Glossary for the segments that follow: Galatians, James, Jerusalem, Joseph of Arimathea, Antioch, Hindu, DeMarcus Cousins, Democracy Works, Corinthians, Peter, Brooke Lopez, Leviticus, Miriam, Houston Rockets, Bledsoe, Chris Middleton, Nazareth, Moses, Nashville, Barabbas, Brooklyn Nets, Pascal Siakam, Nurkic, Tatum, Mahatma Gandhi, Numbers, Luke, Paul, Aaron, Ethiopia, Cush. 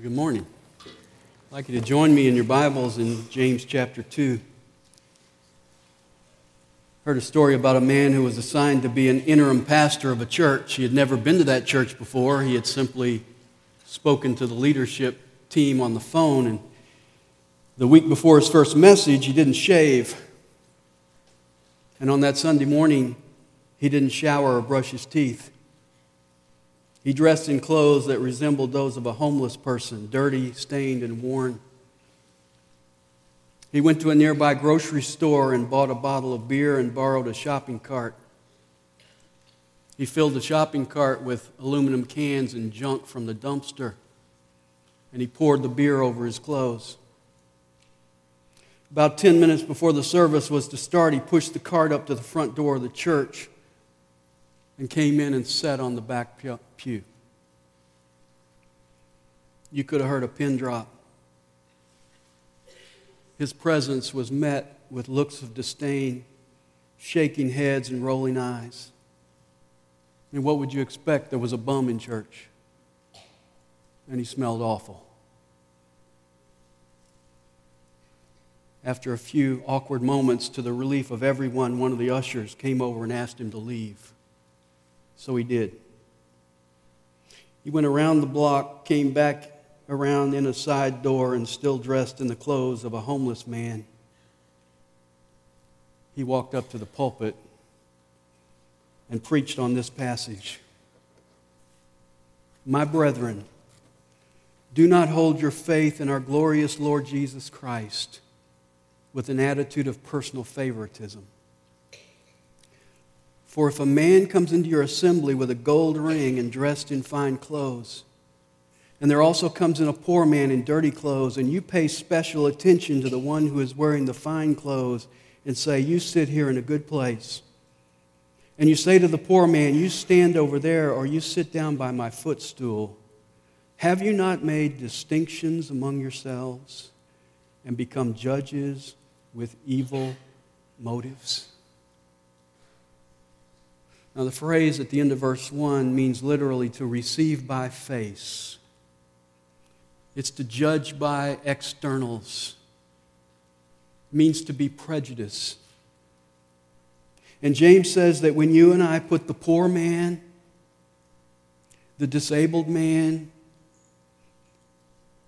Good morning. I'd like you to join me in your Bibles in James chapter 2. I heard a story about a man who was assigned to be an interim pastor of a church. He had never been to that church before. He had simply spoken to the leadership team on the phone, and the week before his first message, he didn't shave. And on that Sunday morning, he didn't shower or brush his teeth. He dressed in clothes that resembled those of a homeless person, dirty, stained, and worn. He went to a nearby grocery store and bought a bottle of beer and borrowed a shopping cart. He filled the shopping cart with aluminum cans and junk from the dumpster, and he poured the beer over his clothes. About 10 minutes before the service was to start, he pushed the cart up to the front door of the church and came in and sat on the back pew. You could have heard a pin drop. His presence was met with looks of disdain, shaking heads and rolling eyes. And what would you expect? There was a bum in church, and he smelled awful. After a few awkward moments, to the relief of everyone, one of the ushers came over and asked him to leave. So he did. He went around the block, came back around in a side door, and still dressed in the clothes of a homeless man. He walked up to the pulpit and preached on this passage. My brethren, do not hold your faith in our glorious Lord Jesus Christ with an attitude of personal favoritism. For if a man comes into your assembly with a gold ring and dressed in fine clothes, and there also comes in a poor man in dirty clothes, and you pay special attention to the one who is wearing the fine clothes and say, you sit here in a good place. And you say to the poor man, you stand over there, or you sit down by my footstool. Have you not made distinctions among yourselves and become judges with evil motives? Now, the phrase at the end of verse 1 means literally to receive by face. It's to judge by externals. It means to be prejudiced. And James says that when you and I put the poor man, the disabled man,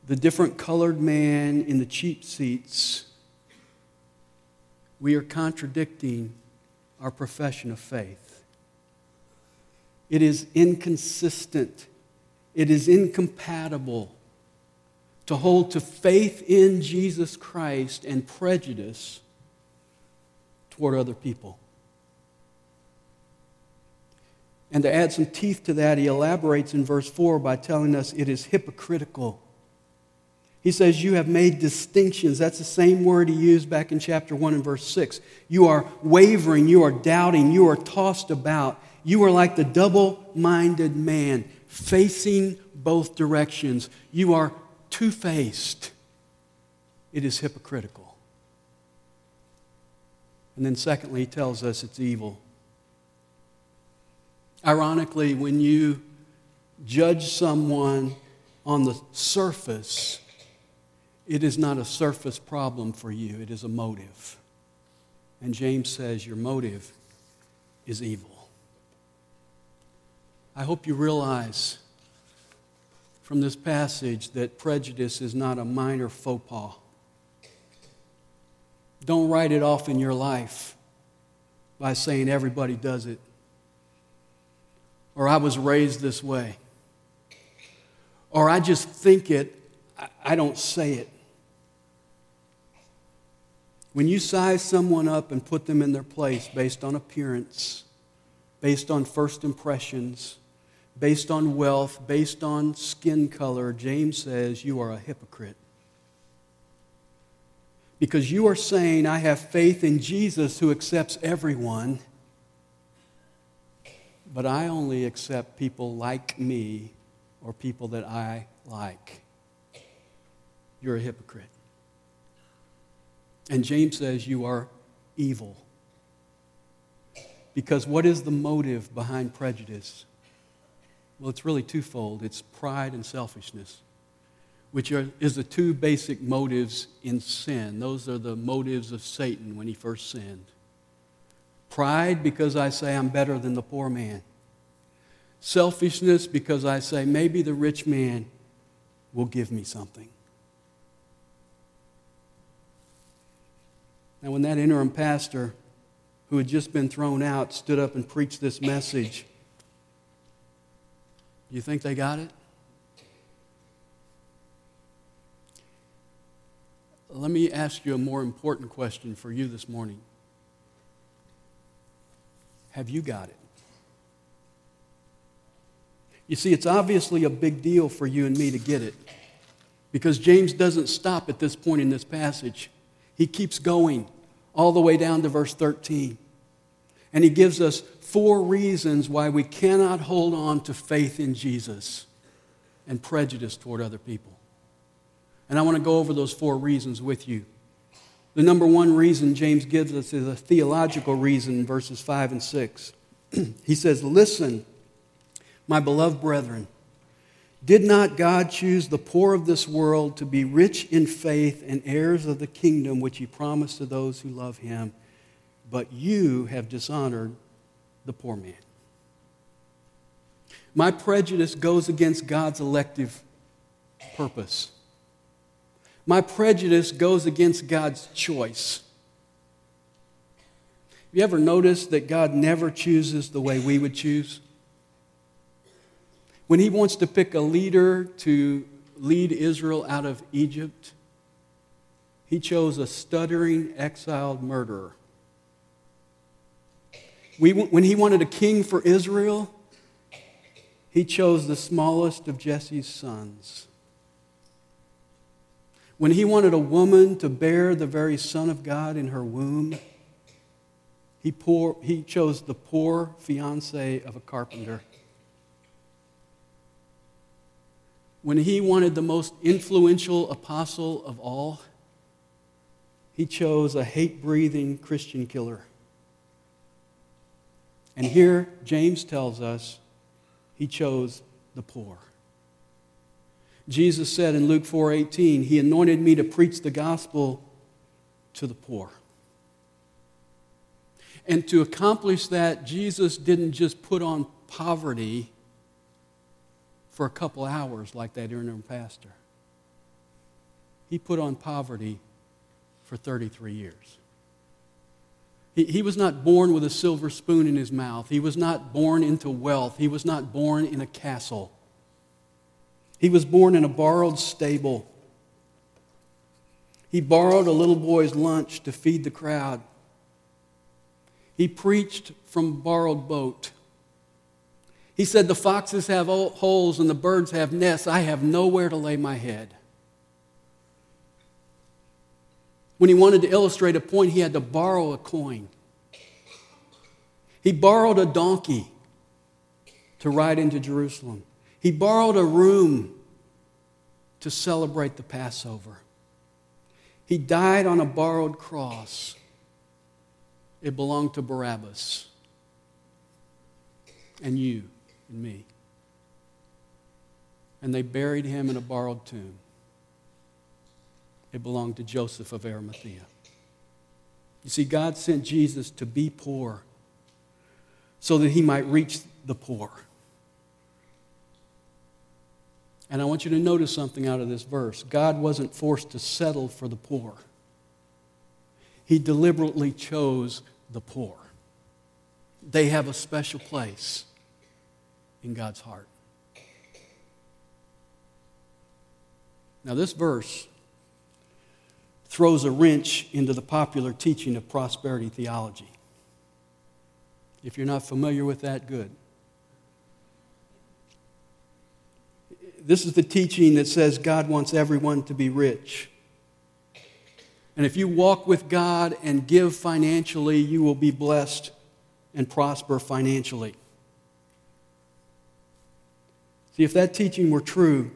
the different colored man in the cheap seats, we are contradicting our profession of faith. It is inconsistent. It is incompatible to hold to faith in Jesus Christ and prejudice toward other people. And to add some teeth to that, he elaborates in verse 4 by telling us it is hypocritical. He says, you have made distinctions. That's the same word he used back in chapter 1 and verse 6. You are wavering, you are doubting, you are tossed about. You are like the double-minded man, facing both directions. You are two-faced. It is hypocritical. And then secondly, he tells us it's evil. Ironically, when you judge someone on the surface, it is not a surface problem for you. It is a motive. And James says your motive is evil. I hope you realize from this passage that prejudice is not a minor faux pas. Don't write it off in your life by saying everybody does it, or I was raised this way, or I just think it, I don't say it. When you size someone up and put them in their place based on appearance, based on first impressions, based on wealth, based on skin color, James says you are a hypocrite. Because you are saying, I have faith in Jesus who accepts everyone, but I only accept people like me or people that I like. You're a hypocrite. And James says you are evil. Because what is the motive behind prejudice? Well, it's really twofold. It's pride and selfishness. which is the two basic motives in sin. Those are the motives of Satan when he first sinned. Pride, because I say I'm better than the poor man. Selfishness, because I say maybe the rich man will give me something. Now, when that interim pastor who had just been thrown out stood up and preached this message, do you think they got it? Let me ask you a more important question for you this morning. Have you got it? You see, it's obviously a big deal for you and me to get it, because James doesn't stop at this point in this passage. He keeps going all the way down to verse 13. And he gives us four reasons why we cannot hold on to faith in Jesus and prejudice toward other people. And I want to go over those four reasons with you. The number one reason James gives us is a theological reason, verses 5 and 6. He says, "Listen, my beloved brethren, did not God choose the poor of this world to be rich in faith and heirs of the kingdom which he promised to those who love him? But you have dishonored the poor man." My prejudice goes against God's elective purpose. My prejudice goes against God's choice. Have you ever noticed that God never chooses the way we would choose? When he wants to pick a leader to lead Israel out of Egypt, he chose a stuttering, exiled murderer. When he wanted a king for Israel, he chose the smallest of Jesse's sons. When he wanted a woman to bear the very Son of God in her womb, he chose the poor fiancé of a carpenter. When he wanted the most influential apostle of all, he chose a hate-breathing Christian killer. And here, James tells us, he chose the poor. Jesus said in Luke 4:18, "He anointed me to preach the gospel to the poor." And to accomplish that, Jesus didn't just put on poverty for a couple hours like that interim pastor. He put on poverty for 33 years. He was not born with a silver spoon in his mouth. He was not born into wealth. He was not born in a castle. He was born in a borrowed stable. He borrowed a little boy's lunch to feed the crowd. He preached from a borrowed boat. He said, "The foxes have holes and the birds have nests. I have nowhere to lay my head." When he wanted to illustrate a point, he had to borrow a coin. He borrowed a donkey to ride into Jerusalem. He borrowed a room to celebrate the Passover. He died on a borrowed cross. It belonged to Barabbas and you and me. And they buried him in a borrowed tomb. It belonged to Joseph of Arimathea. You see, God sent Jesus to be poor so that he might reach the poor. And I want you to notice something out of this verse. God wasn't forced to settle for the poor. He deliberately chose the poor. They have a special place in God's heart. Now, this verse throws a wrench into the popular teaching of prosperity theology. If you're not familiar with that, good. This is the teaching that says God wants everyone to be rich. And if you walk with God and give financially, you will be blessed and prosper financially. See, if that teaching were true,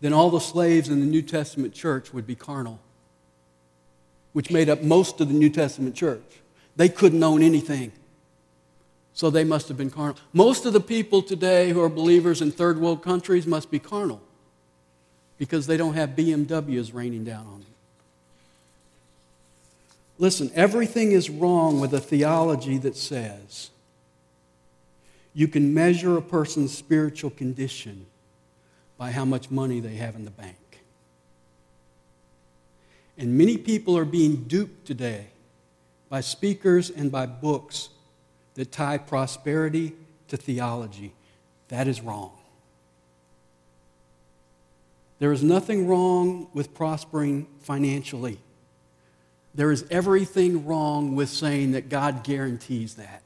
then all the slaves in the New Testament church would be carnal, which made up most of the New Testament church. They couldn't own anything. So they must have been carnal. Most of the people today who are believers in third world countries must be carnal. because they don't have BMWs raining down on them. Listen, everything is wrong with a theology that says you can measure a person's spiritual condition by how much money they have in the bank. And many people are being duped today by speakers and by books that tie prosperity to theology. That is wrong. There is nothing wrong with prospering financially. There is everything wrong with saying that God guarantees that.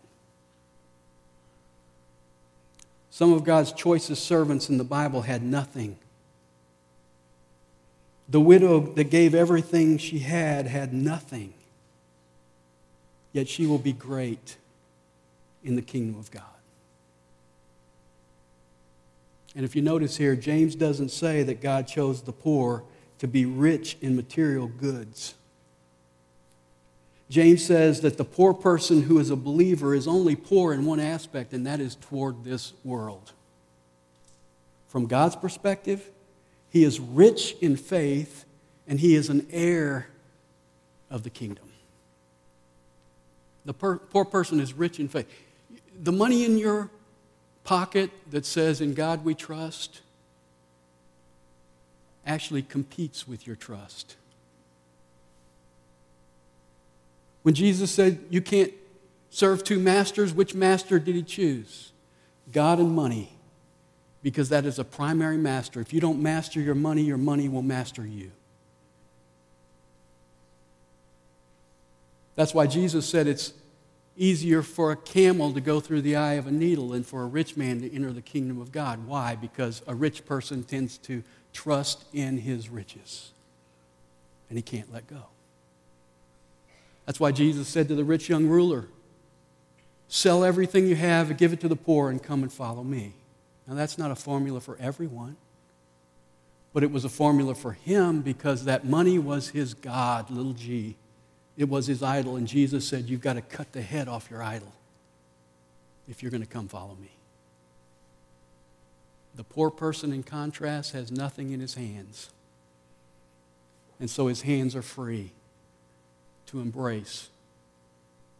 Some of God's choicest servants in the Bible had nothing. The widow that gave everything she had nothing. Yet she will be great in the kingdom of God. And if you notice here, James doesn't say that God chose the poor to be rich in material goods. James says that the poor person who is a believer is only poor in one aspect, and that is toward this world. From God's perspective, he is rich in faith, and he is an heir of the kingdom. The poor person is rich in faith. The money in your pocket that says, "In God we trust," actually competes with your trust. When Jesus said, "You can't serve two masters," which master did he choose? God and money, because that is a primary master. If you don't master your money will master you. That's why Jesus said it's easier for a camel to go through the eye of a needle than for a rich man to enter the kingdom of God. Why? Because a rich person tends to trust in his riches, and he can't let go. That's why Jesus said to the rich young ruler, "Sell everything you have and give it to the poor and come and follow me." Now, that's not a formula for everyone, but it was a formula for him because that money was his god, little g. It was his idol, and Jesus said, "You've got to cut the head off your idol if you're going to come follow me." The poor person, in contrast, has nothing in his hands, and so his hands are free to embrace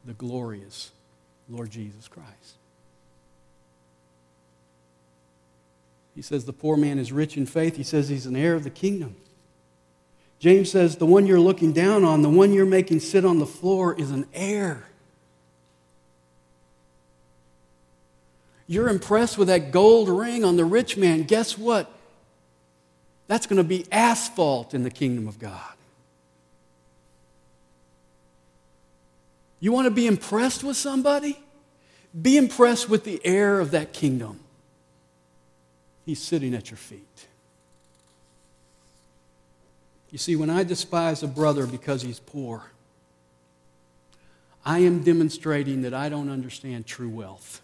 the glorious Lord Jesus Christ. He says the poor man is rich in faith. He says he's an heir of the kingdom. James says the one you're looking down on, the one you're making sit on the floor, is an heir. You're impressed with that gold ring on the rich man. Guess what? That's going to be asphalt in the kingdom of God. You want to be impressed with somebody? Be impressed with the heir of that kingdom. He's sitting at your feet. You see, when I despise a brother because he's poor, I am demonstrating that I don't understand true wealth.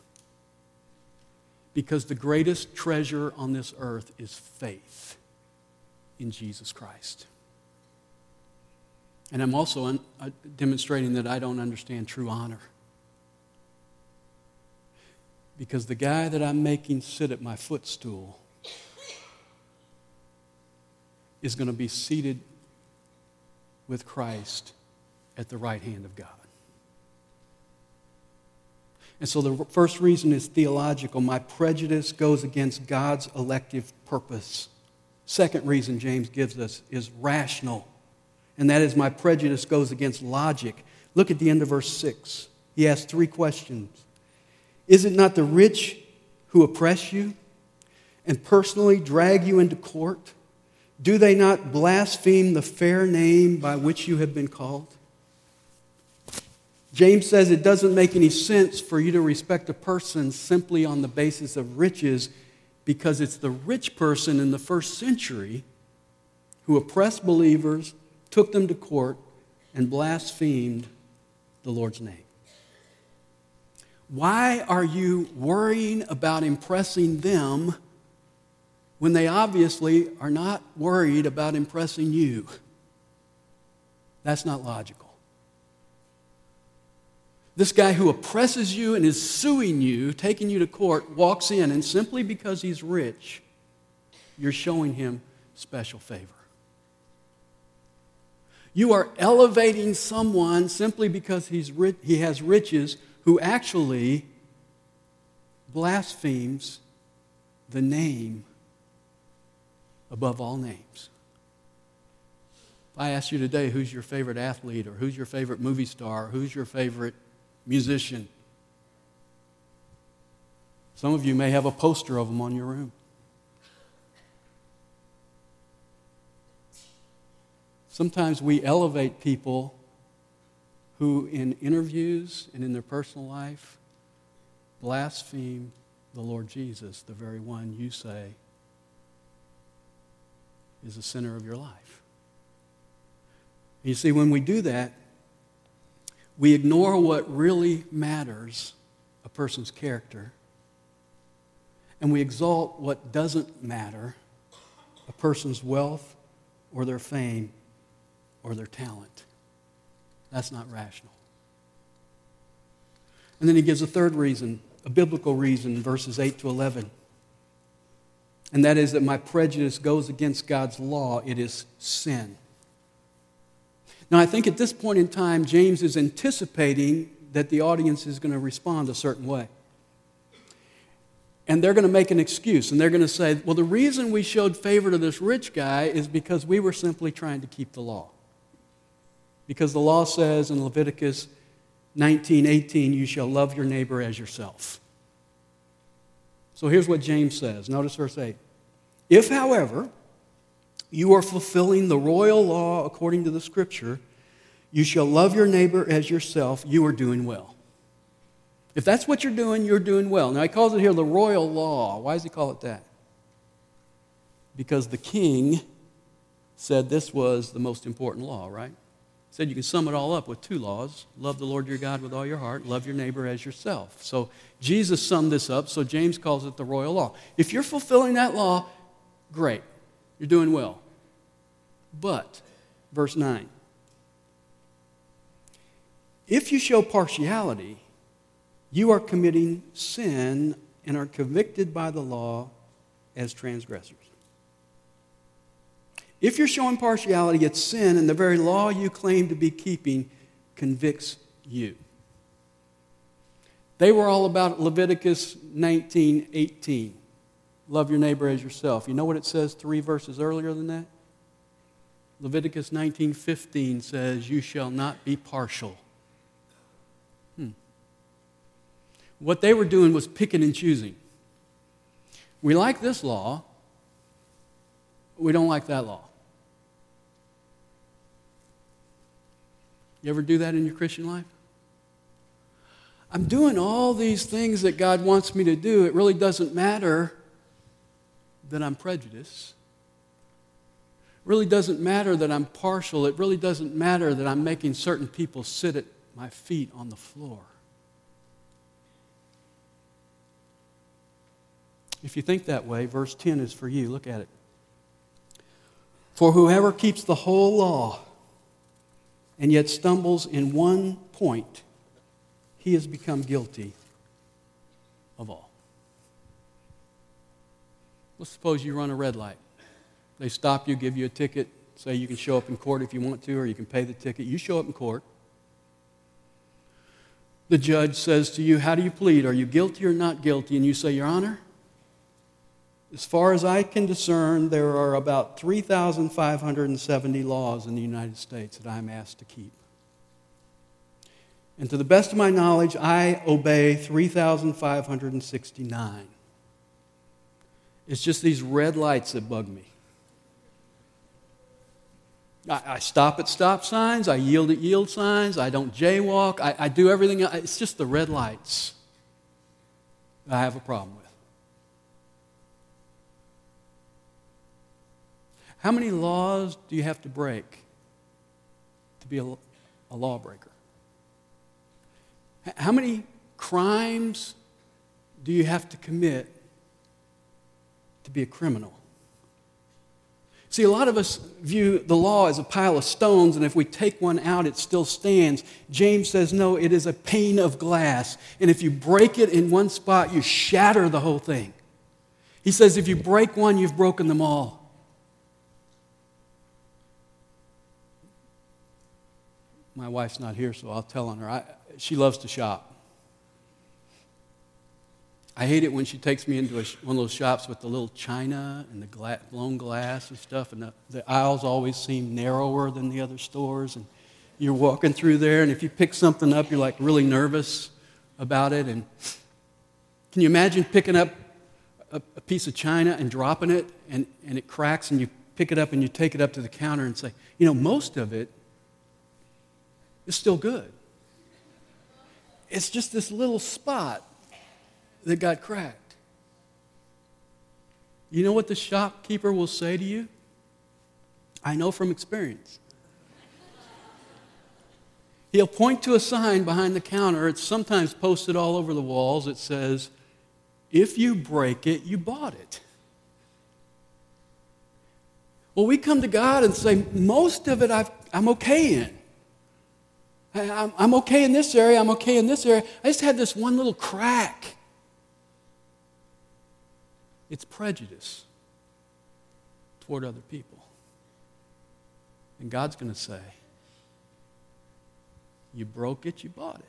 Because the greatest treasure on this earth is faith in Jesus Christ. And I'm also demonstrating that I don't understand true honor. Because the guy that I'm making sit at my footstool is going to be seated with Christ at the right hand of God. And so the first reason is theological. My prejudice goes against God's elective purpose. Second reason James gives us is rational. And that is my prejudice goes against logic. Look at the end of verse 6. He asks three questions. Is it not the rich who oppress you and personally drag you into court? Do they not blaspheme the fair name by which you have been called? James says it doesn't make any sense for you to respect a person simply on the basis of riches, because it's the rich person in the first century who oppressed believers, took them to court, and blasphemed the Lord's name. Why are you worrying about impressing them when they obviously are not worried about impressing you? That's not logical. This guy who oppresses you and is suing you, taking you to court, walks in, and simply because he's rich, you're showing him special favor. You are elevating someone simply because he has riches, who actually blasphemes the name above all names. If I asked you today, who's your favorite athlete, or who's your favorite movie star, or who's your favorite musician? Some of you may have a poster of them on your room. Sometimes we elevate people who in interviews and in their personal life blaspheme the Lord Jesus, the very one you say is the center of your life. You see, when we do that, we ignore what really matters, a person's character, and we exalt what doesn't matter, a person's wealth or their fame or their talent. That's not rational. And then he gives a third reason, a biblical reason, verses 8 to 11. And that is that my prejudice goes against God's law. It is sin. Now, I think at this point in time, James is anticipating that the audience is going to respond a certain way. And they're going to make an excuse, and they're going to say, well, the reason we showed favor to this rich guy is because we were simply trying to keep the law. Because the law says in Leviticus 19:18, you shall love your neighbor as yourself. So here's what James says. Notice verse 8. If, however, you are fulfilling the royal law according to the Scripture, you shall love your neighbor as yourself, you are doing well. If that's what you're doing well. Now, he calls it here the royal law. Why does he call it that? Because the king said this was the most important law, right? He said you can sum it all up with two laws. Love the Lord your God with all your heart. Love your neighbor as yourself. So Jesus summed this up, so James calls it the royal law. If you're fulfilling that law, great. You're doing well. But, verse 9, if you show partiality, you are committing sin and are convicted by the law as transgressors. If you're showing partiality, it's sin, and the very law you claim to be keeping convicts you. They were all about Leviticus 19:18. Love your neighbor as yourself. You know what it says 3 verses earlier than that? Leviticus 19:15 says, you shall not be partial. What they were doing was picking and choosing. We like this law. We don't like that law. You ever do that in your Christian life? I'm doing all these things that God wants me to do. It really doesn't matter that I'm prejudiced. It really doesn't matter that I'm partial. It really doesn't matter that I'm making certain people sit at my feet on the floor. If you think that way, verse 10 is for you. Look at it. For whoever keeps the whole law and yet stumbles in one point, he has become guilty of all. Let's suppose you run a red light. They stop you, give you a ticket, say you can show up in court if you want to, or you can pay the ticket. You show up in court. The judge says to you, how do you plead? Are you guilty or not guilty? And you say, Your Honor, as far as I can discern, there are about 3,570 laws in the United States that I'm asked to keep. And to the best of my knowledge, I obey 3,569. It's just these red lights that bug me. I stop at stop signs. I yield at yield signs. I don't jaywalk. I do everything. It's just the red lights that I have a problem with. How many laws do you have to break to be a lawbreaker? How many crimes do you have to commit to be a criminal? See, a lot of us view the law as a pile of stones, and if we take one out, it still stands. James says, no, it is a pane of glass, and if you break it in one spot, you shatter the whole thing. He says, if you break one, you've broken them all. My wife's not here, so I'll tell on her. She loves to shop. I hate it when she takes me into one of those shops with the little china and the blown glass and stuff, and the aisles always seem narrower than the other stores, and you're walking through there, and if you pick something up, you're like really nervous about it. And can you imagine picking up a piece of china and dropping it, and it cracks, and you pick it up and you take it up to the counter and say, you know, most of it is still good. It's just this little spot that got cracked. You know what the shopkeeper will say to you? I know from experience. He'll point to a sign behind the counter. It's sometimes posted all over the walls. It says, if you break it, you bought it. Well, we come to God and say, most of it I'm okay in. I'm okay in this area. I'm okay in this area. I just had this one little crack. It's prejudice toward other people. And God's going to say, you broke it, you bought it.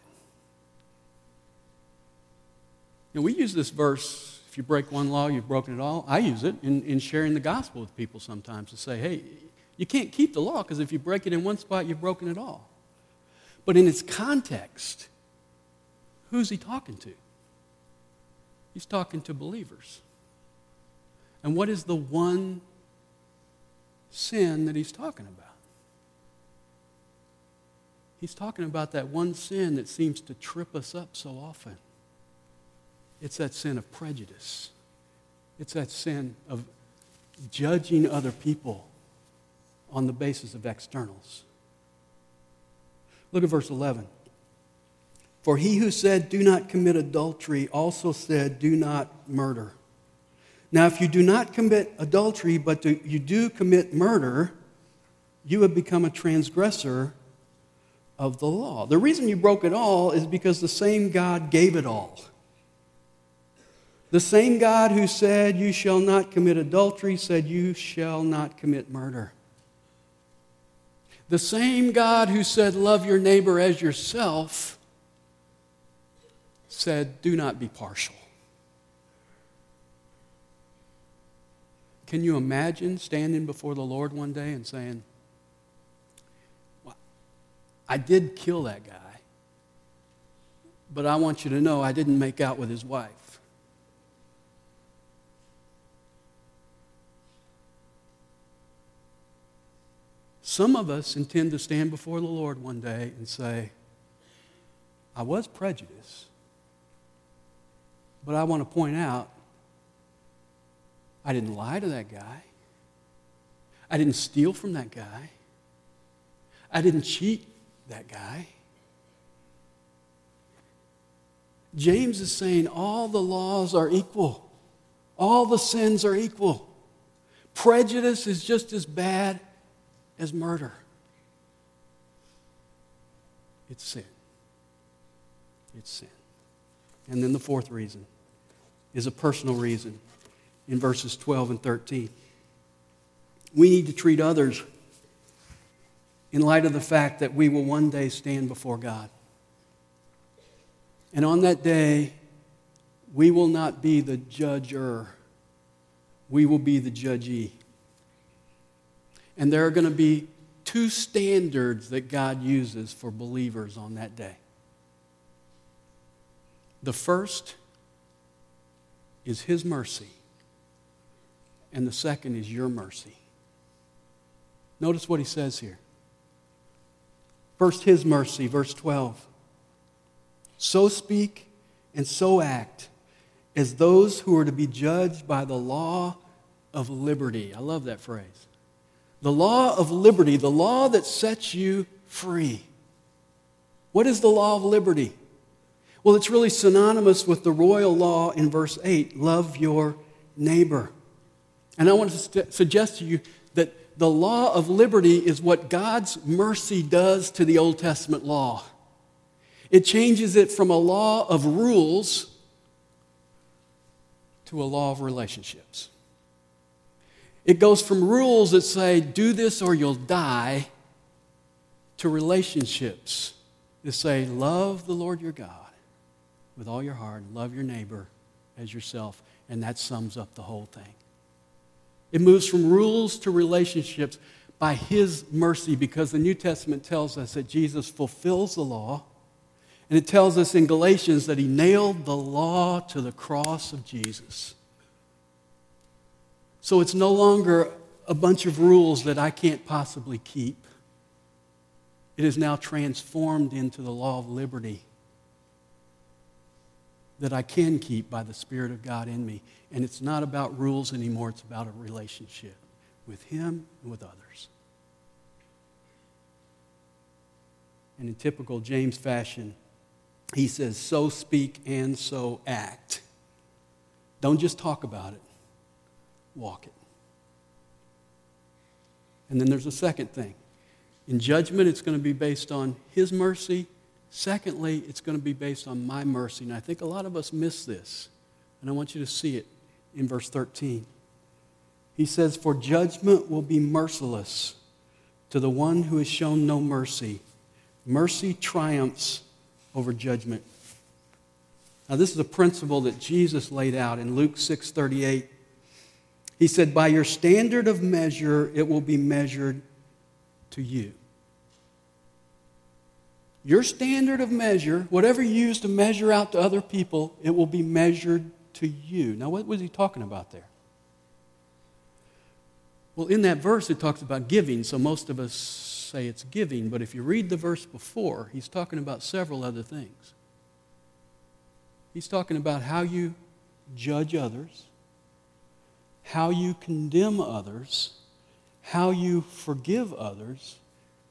Now, we use this verse, if you break one law, you've broken it all. I use it in sharing the gospel with people sometimes to say, hey, you can't keep the law because if you break it in one spot, you've broken it all. But in its context, who's he talking to? He's talking to believers. And what is the one sin that he's talking about? He's talking about that one sin that seems to trip us up so often. It's that sin of prejudice. It's that sin of judging other people on the basis of externals. Look at verse 11. For he who said, do not commit adultery, also said, do not murder. Now, if you do not commit adultery, but you do commit murder, you have become a transgressor of the law. The reason you broke it all is because the same God gave it all. The same God who said, you shall not commit adultery, said, you shall not commit murder. The same God who said, love your neighbor as yourself, said, do not be partial. Can you imagine standing before the Lord one day and saying, I did kill that guy, but I want you to know I didn't make out with his wife. Some of us intend to stand before the Lord one day and say, I was prejudiced, but I want to point out I didn't lie to that guy. I didn't steal from that guy. I didn't cheat that guy. James is saying all the laws are equal. All the sins are equal. Prejudice is just as bad as murder. It's sin. It's sin. And then the fourth reason is a personal reason in verses 12 and 13. We need to treat others in light of the fact that we will one day stand before God. And on that day, we will not be the judger. We will be the judgee. And there are going to be two standards that God uses for believers on that day. The first is His mercy, and the second is your mercy. Notice what he says here. First, His mercy, verse 12. So speak and so act as those who are to be judged by the law of liberty. I love that phrase. The law of liberty, the law that sets you free. What is the law of liberty? Well, it's really synonymous with the royal law in verse 8, love your neighbor. And I want to suggest to you that the law of liberty is what God's mercy does to the Old Testament law. It changes it from a law of rules to a law of relationships. It goes from rules that say, do this or you'll die, to relationships is say, love the Lord your God with all your heart, and love your neighbor as yourself, and that sums up the whole thing. It moves from rules to relationships by His mercy, because the New Testament tells us that Jesus fulfills the law, and it tells us in Galatians that He nailed the law to the cross of Jesus. So it's no longer a bunch of rules that I can't possibly keep. It is now transformed into the law of liberty that I can keep by the Spirit of God in me. And it's not about rules anymore. It's about a relationship with Him and with others. And in typical James fashion, he says, so speak and so act. Don't just talk about it. Walk it. And then there's a second thing. In judgment, it's going to be based on His mercy. Secondly, it's going to be based on my mercy. And I think a lot of us miss this. And I want you to see it in verse 13. He says, for judgment will be merciless to the one who has shown no mercy. Mercy triumphs over judgment. Now, this is a principle that Jesus laid out in Luke 6:38. He said, by your standard of measure, it will be measured to you. Your standard of measure, whatever you use to measure out to other people, it will be measured to you. Now, what was he talking about there? Well, in that verse, it talks about giving, so most of us say it's giving, but if you read the verse before, he's talking about several other things. He's talking about how you judge others, how you condemn others, how you forgive others,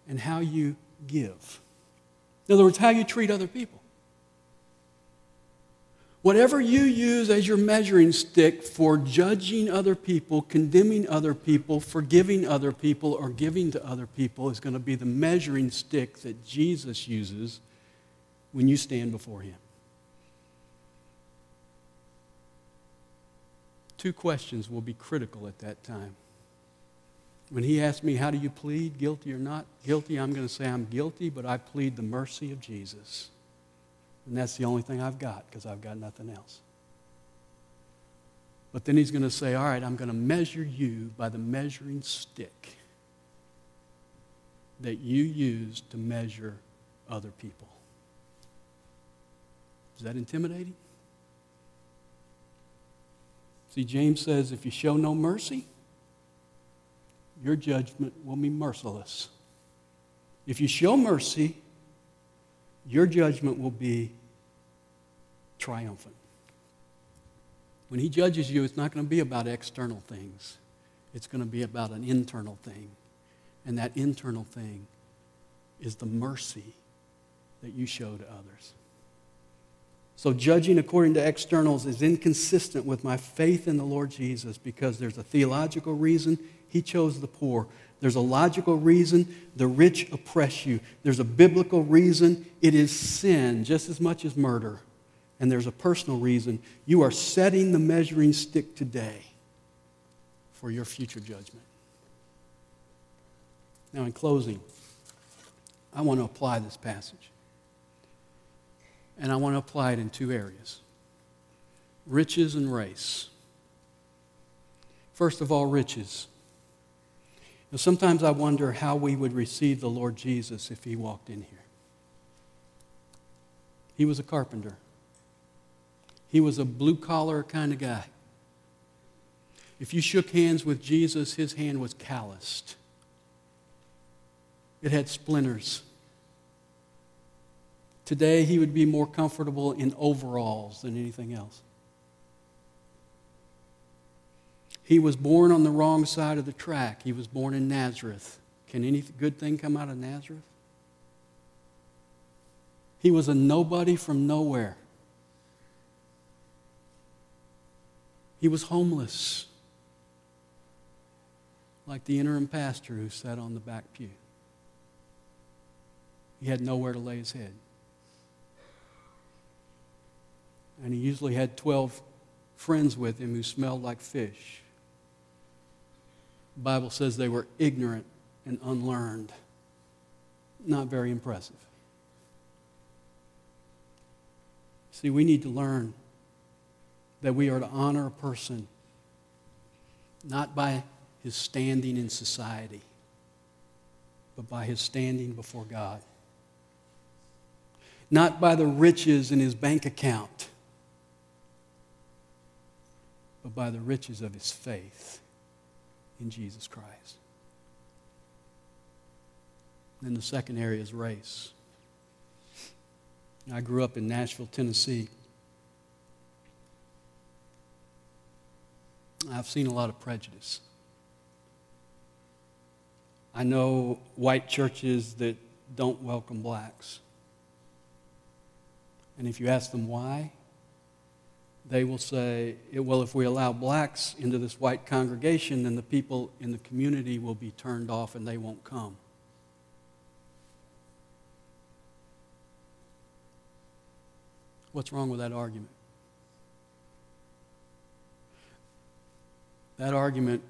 and how you give. In other words, how you treat other people. Whatever you use as your measuring stick for judging other people, condemning other people, forgiving other people, or giving to other people is going to be the measuring stick that Jesus uses when you stand before Him. Two questions will be critical at that time. When he asked me, how do you plead, guilty or not guilty, I'm going to say I'm guilty, but I plead the mercy of Jesus. And that's the only thing I've got, because I've got nothing else. But then he's going to say, all right, I'm going to measure you by the measuring stick that you use to measure other people. Is that intimidating? See, James says, if you show no mercy, your judgment will be merciless. If you show mercy, your judgment will be triumphant. When he judges you, it's not going to be about external things. It's going to be about an internal thing. And that internal thing is the mercy that you show to others. So judging according to externals is inconsistent with my faith in the Lord Jesus, because there's a theological reason He chose the poor. There's a logical reason the rich oppress you. There's a biblical reason it is sin just as much as murder. And there's a personal reason you are setting the measuring stick today for your future judgment. Now, in closing, I want to apply this passage. And I want to apply it in two areas: riches and race. First of all, riches. Now, sometimes I wonder how we would receive the Lord Jesus if He walked in here. He was a carpenter. He was a blue-collar kind of guy. If you shook hands with Jesus, His hand was calloused. It had splinters. Today, He would be more comfortable in overalls than anything else. He was born on the wrong side of the track. He was born in Nazareth. Can any good thing come out of Nazareth? He was a nobody from nowhere. He was homeless, like the interim pastor who sat on the back pew. He had nowhere to lay his head. And he usually had 12 friends with him who smelled like fish. The Bible says they were ignorant and unlearned. not very impressive. See, we need to learn that we are to honor a person not by his standing in society, but by his standing before God. Not by the riches in his bank account, but by the riches of his faith in Jesus Christ. Then the second area is race. I grew up in Nashville, Tennessee. I've seen a lot of prejudice. I know white churches that don't welcome blacks. And if you ask them why, they will say, well, if we allow blacks into this white congregation, then the people in the community will be turned off and they won't come. What's wrong with that argument? That argument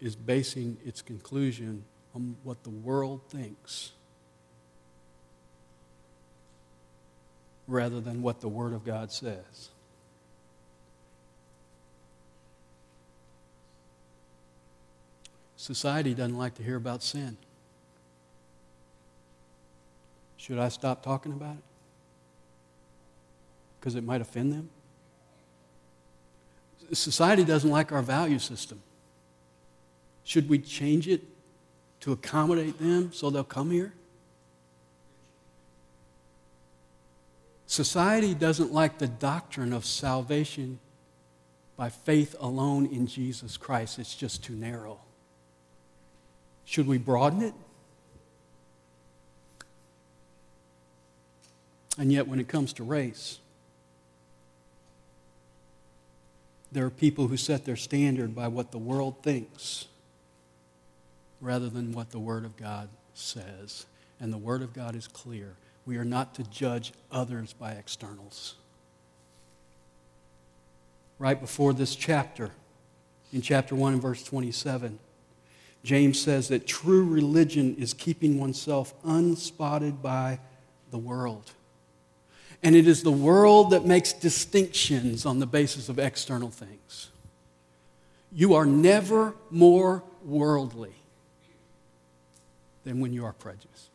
is basing its conclusion on what the world thinks rather than what the Word of God says. Society doesn't like to hear about sin. Should I stop talking about it? Because it might offend them? Society doesn't like our value system. Should we change it to accommodate them so they'll come here? Society doesn't like the doctrine of salvation by faith alone in Jesus Christ. It's just too narrow. Should we broaden it? And yet when it comes to race, there are people who set their standard by what the world thinks rather than what the Word of God says. And the Word of God is clear. We are not to judge others by externals. Right before this chapter, in chapter 1 and verse 27, James says that true religion is keeping oneself unspotted by the world. And it is the world that makes distinctions on the basis of external things. You are never more worldly than when you are prejudiced.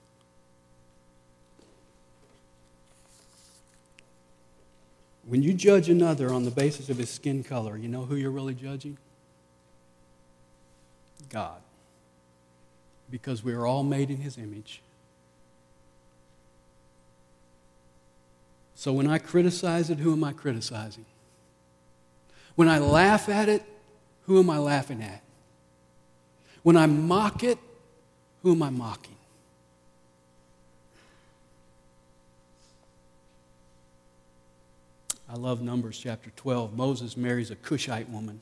When you judge another on the basis of his skin color, you know who you're really judging? God. Because we are all made in His image. So when I criticize it, who am I criticizing? When I laugh at it, who am I laughing at? When I mock it, who am I mocking? I love Numbers chapter 12. Moses marries a Cushite woman.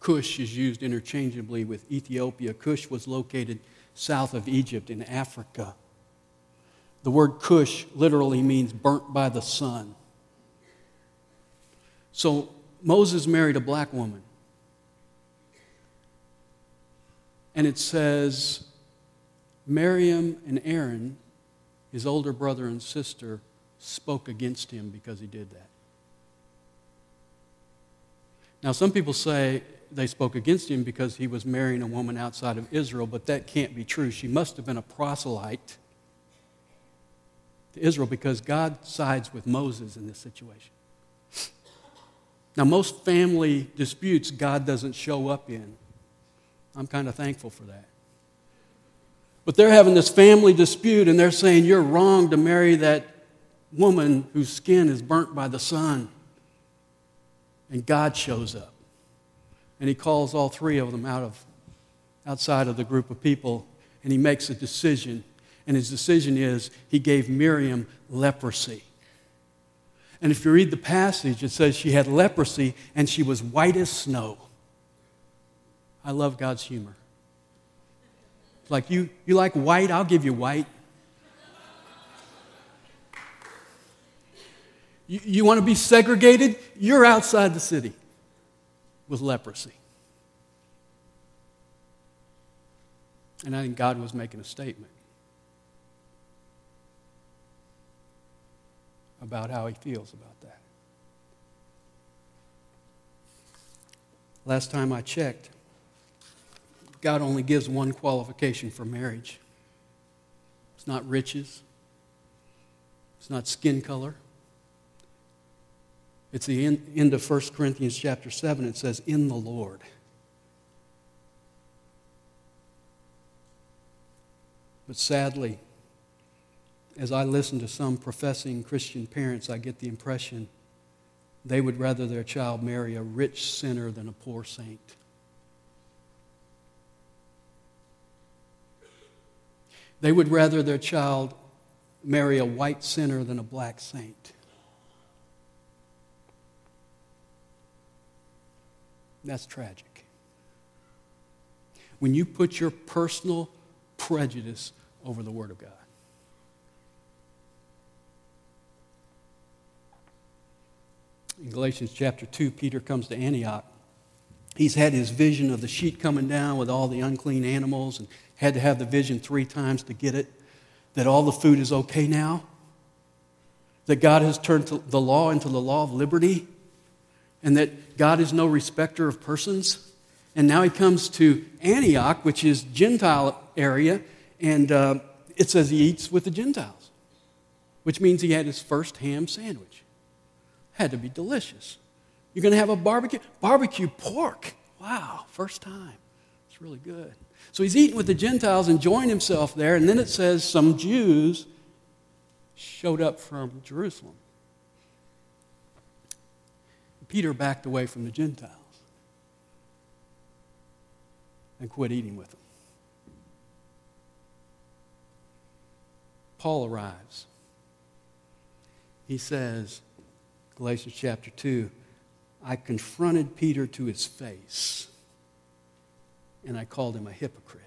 Cush is used interchangeably with Ethiopia. Cush was located south of Egypt in Africa. The word Cush literally means burnt by the sun. So Moses married a black woman. And it says, Miriam and Aaron, his older brother and sister, spoke against him because he did that. Now, some people say they spoke against him because he was marrying a woman outside of Israel, but that can't be true. She must have been a proselyte to Israel because God sides with Moses in this situation. Now, most family disputes God doesn't show up in. I'm kind of thankful for that. But they're having this family dispute, and they're saying, you're wrong to marry that woman whose skin is burnt by the sun. And God shows up. And He calls all three of them outside of the group of people, and He makes a decision. And His decision is He gave Miriam leprosy. And if you read the passage, it says she had leprosy and she was white as snow. I love God's humor. It's like, you like white? I'll give you white. You want to be segregated? You're outside the city with leprosy. And I think God was making a statement about how he feels about that. Last time I checked, God only gives one qualification for marriage. It's not riches. It's not skin color. It's the end of 1 Corinthians chapter 7. It says, in the Lord. But sadly, as I listen to some professing Christian parents, I get the impression they would rather their child marry a rich sinner than a poor saint. They would rather their child marry a white sinner than a black saint. That's tragic. When you put your personal prejudice over the Word of God. In Galatians chapter 2, Peter comes to Antioch. He's had his vision of the sheep coming down with all the unclean animals and had to have the vision 3 times to get it, that all the food is okay now, that God has turned the law into the law of liberty, and that God is no respecter of persons. And now he comes to Antioch, which is Gentile area, and it says he eats with the Gentiles, which means he had his first ham sandwich. Had to be delicious. You're going to have a barbecue pork. Wow, first time. It's really good. So he's eating with the Gentiles, enjoying himself there, and then it says some Jews showed up from Jerusalem. Peter backed away from the Gentiles and quit eating with them. Paul arrives. He says, Galatians chapter 2, I confronted Peter to his face, and I called him a hypocrite.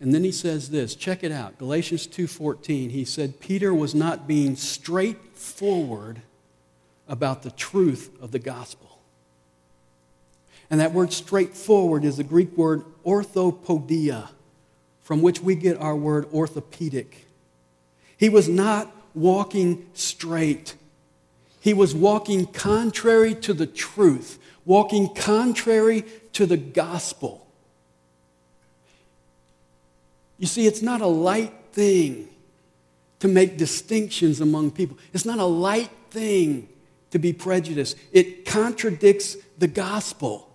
And then he says this, check it out, Galatians 2:14, he said, Peter was not being straightforward about the truth of the gospel. And that word straightforward is the Greek word orthopodia, from which we get our word orthopedic. He was not walking straight. He was walking contrary to the truth, walking contrary to the gospel. You see, it's not a light thing to make distinctions among people. It's not a light thing to be prejudiced. It contradicts the gospel.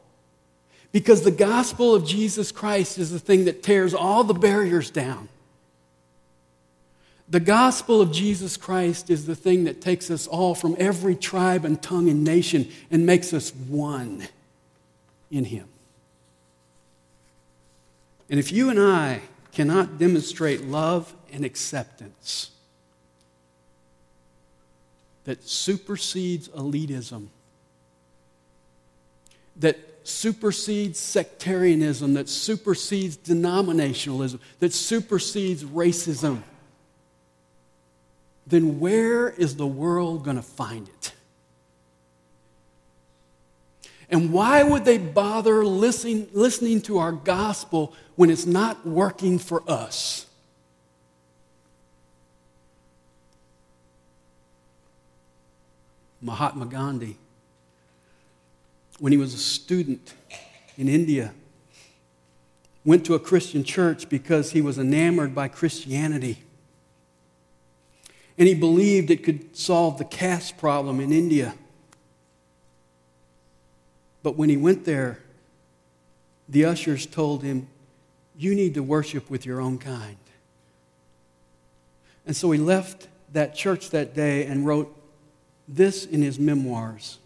Because the gospel of Jesus Christ is the thing that tears all the barriers down. The gospel of Jesus Christ is the thing that takes us all from every tribe and tongue and nation and makes us one in him. And if you and I cannot demonstrate love and acceptance that supersedes elitism, that supersedes sectarianism, that supersedes denominationalism, that supersedes racism, then where is the world going to find it? And why would they bother listening to our gospel when it's not working for us? Mahatma Gandhi, when he was a student in India, went to a Christian church because he was enamored by Christianity. And he believed it could solve the caste problem in India. But when he went there, the ushers told him, you need to worship with your own kind. And so he left that church that day and wrote this in his memoirs.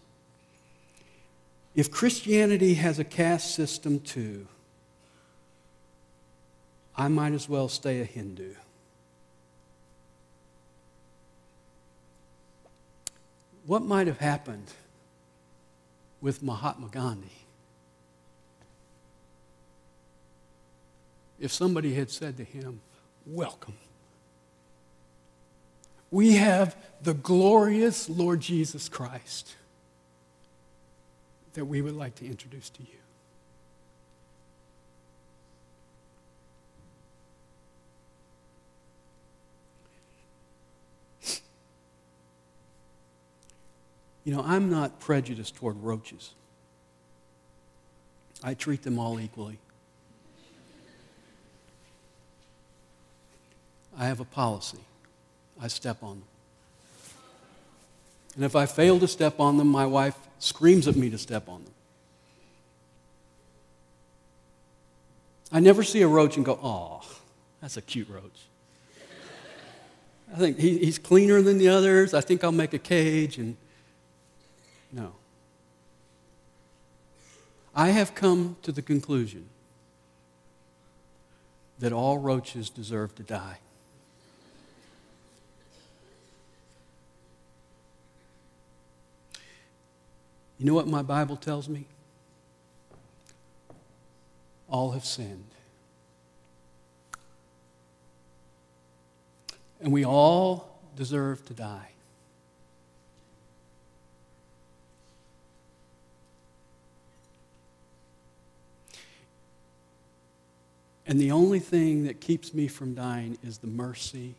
If Christianity has a caste system too, I might as well stay a Hindu. What might have happened with Mahatma Gandhi if somebody had said to him, welcome. We have the glorious Lord Jesus Christ that we would like to introduce to you. You know, I'm not prejudiced toward roaches. I treat them all equally. I have a policy. I step on them. And if I fail to step on them, my wife screams at me to step on them. I never see a roach and go, "Aw, that's a cute roach. I think he's cleaner than the others. I think I'll make a cage." And no. I have come to the conclusion that all roaches deserve to die. You know what my Bible tells me? All have sinned. And we all deserve to die. And the only thing that keeps me from dying is the mercy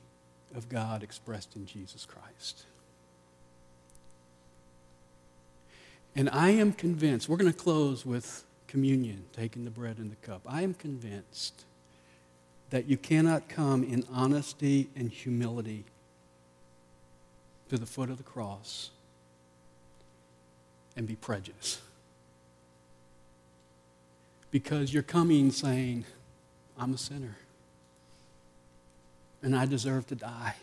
of God expressed in Jesus Christ. And I am convinced, we're going to close with communion, taking the bread and the cup. I am convinced that you cannot come in honesty and humility to the foot of the cross and be prejudiced. Because you're coming saying, "I'm a sinner, and I deserve to die."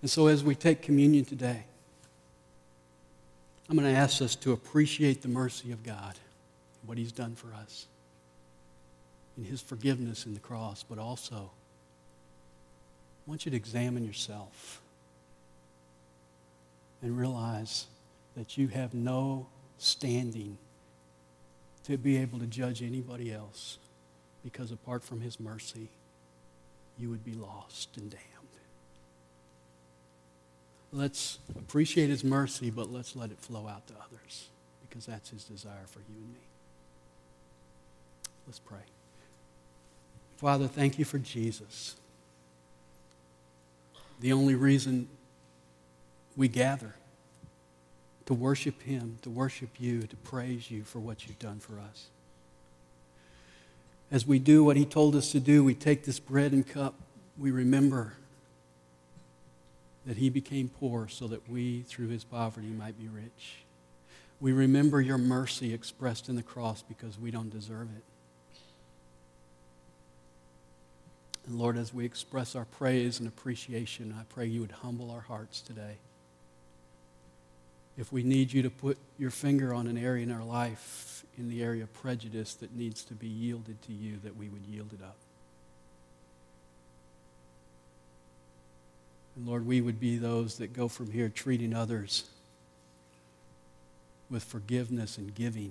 And so as we take communion today, I'm going to ask us to appreciate the mercy of God, what He's done for us, and His forgiveness in the cross, but also I want you to examine yourself and realize that you have no standing to be able to judge anybody else, because apart from His mercy, you would be lost and damned. Let's appreciate His mercy, but let's let it flow out to others, because that's His desire for you and me. Let's pray. Father, thank You for Jesus. The only reason we gather, to worship Him, to worship You, to praise You for what You've done for us. As we do what He told us to do, we take this bread and cup, we remember that He became poor so that we, through His poverty, might be rich. We remember Your mercy expressed in the cross because we don't deserve it. And Lord, as we express our praise and appreciation, I pray You would humble our hearts today. If we need You to put Your finger on an area in our life, in the area of prejudice that needs to be yielded to You, that we would yield it up. And Lord, we would be those that go from here treating others with forgiveness and giving,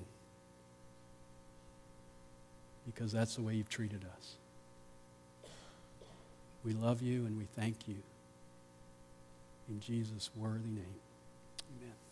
because that's the way You've treated us. We love You and we thank You. In Jesus' worthy name, amen.